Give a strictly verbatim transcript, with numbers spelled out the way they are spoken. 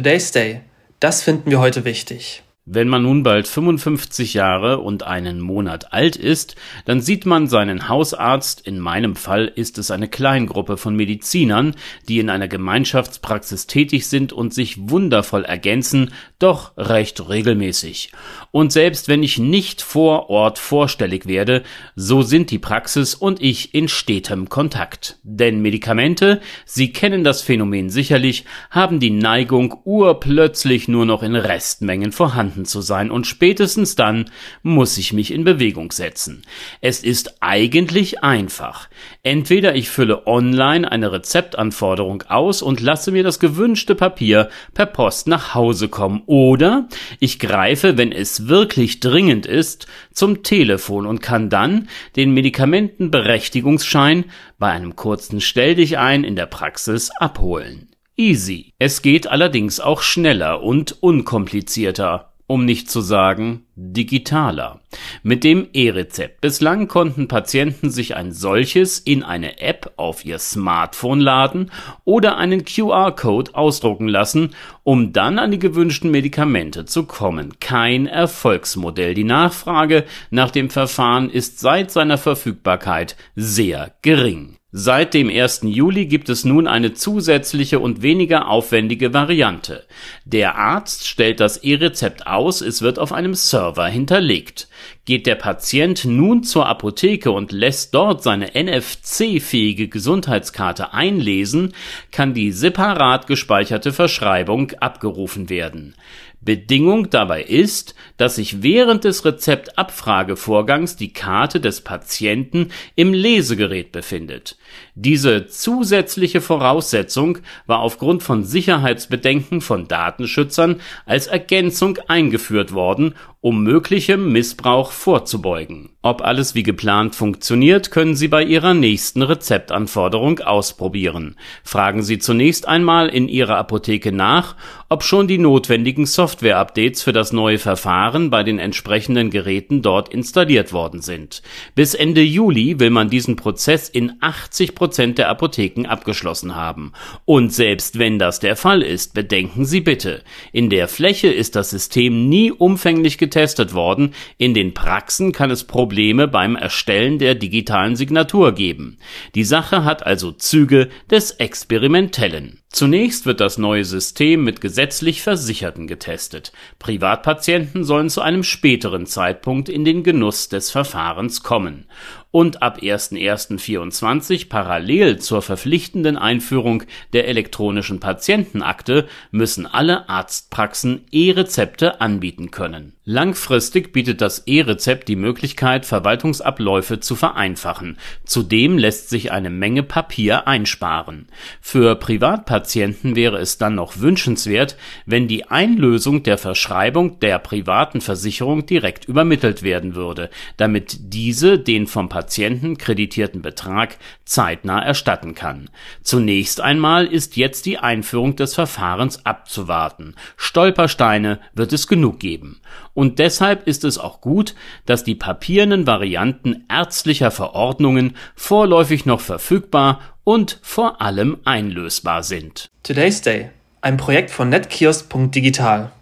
Today's Day. Das finden wir heute wichtig. Wenn man nun bald fünfundfünfzig Jahre und einen Monat alt ist, dann sieht man seinen Hausarzt, in meinem Fall ist es eine Kleingruppe von Medizinern, die in einer Gemeinschaftspraxis tätig sind und sich wundervoll ergänzen, doch recht regelmäßig. Und selbst wenn ich nicht vor Ort vorstellig werde, so sind die Praxis und ich in stetem Kontakt. Denn Medikamente, Sie kennen das Phänomen sicherlich, haben die Neigung, urplötzlich nur noch in Restmengen vorhanden zu sein, und spätestens dann muss ich mich in Bewegung setzen. Es ist eigentlich einfach. Entweder ich fülle online eine Rezeptanforderung aus und lasse mir das gewünschte Papier per Post nach Hause kommen, oder ich greife, wenn es wirklich dringend ist, zum Telefon und kann dann den Medikamentenberechtigungsschein bei einem kurzen Stelldichein in der Praxis abholen. Easy. Es geht allerdings auch schneller und unkomplizierter, um nicht zu sagen digitaler. Mit dem E-Rezept. Bislang konnten Patienten sich ein solches in eine App auf ihr Smartphone laden oder einen Q R-Code ausdrucken lassen, um dann an die gewünschten Medikamente zu kommen. Kein Erfolgsmodell. Die Nachfrage nach dem Verfahren ist seit seiner Verfügbarkeit sehr gering. Seit dem ersten Juli gibt es nun eine zusätzliche und weniger aufwendige Variante. Der Arzt stellt das E-Rezept aus, es wird auf einem Server hinterlegt. Geht der Patient nun zur Apotheke und lässt dort seine N F C-fähige Gesundheitskarte einlesen, kann die separat gespeicherte Verschreibung abgerufen werden. Bedingung dabei ist, dass sich während des Rezeptabfragevorgangs die Karte des Patienten im Lesegerät befindet. Diese zusätzliche Voraussetzung war aufgrund von Sicherheitsbedenken von Datenschützern als Ergänzung eingeführt worden, um möglichem Missbrauch vorzubeugen. Ob alles wie geplant funktioniert, können Sie bei Ihrer nächsten Rezeptanforderung ausprobieren. Fragen Sie zunächst einmal in Ihrer Apotheke nach, ob schon die notwendigen Software-Updates für das neue Verfahren bei den entsprechenden Geräten dort installiert worden sind. Bis Ende Juli will man diesen Prozess in achtzig Prozent der Apotheken abgeschlossen haben. Und selbst wenn das der Fall ist, bedenken Sie bitte, in der Fläche ist das System nie umfänglich getestet getestet worden, in den Praxen kann es Probleme beim Erstellen der digitalen Signatur geben. Die Sache hat also Züge des Experimentellen. Zunächst wird das neue System mit gesetzlich Versicherten getestet. Privatpatienten sollen zu einem späteren Zeitpunkt in den Genuss des Verfahrens kommen. Und ab ersten ersten vierundzwanzig parallel zur verpflichtenden Einführung der elektronischen Patientenakte müssen alle Arztpraxen E-Rezepte anbieten können. Langfristig bietet das E-Rezept die Möglichkeit, Verwaltungsabläufe zu vereinfachen. Zudem lässt sich eine Menge Papier einsparen. Für Privatpatienten wäre es dann noch wünschenswert, wenn die Einlösung der Verschreibung der privaten Versicherung direkt übermittelt werden würde, damit diese den vom Patienten kreditierten Betrag zeitnah erstatten kann. Zunächst einmal ist jetzt die Einführung des Verfahrens abzuwarten. Stolpersteine wird es genug geben. Und deshalb ist es auch gut, dass die papiernen Varianten ärztlicher Verordnungen vorläufig noch verfügbar und vor allem einlösbar sind. Today's Day, ein Projekt von netkios punkt digital.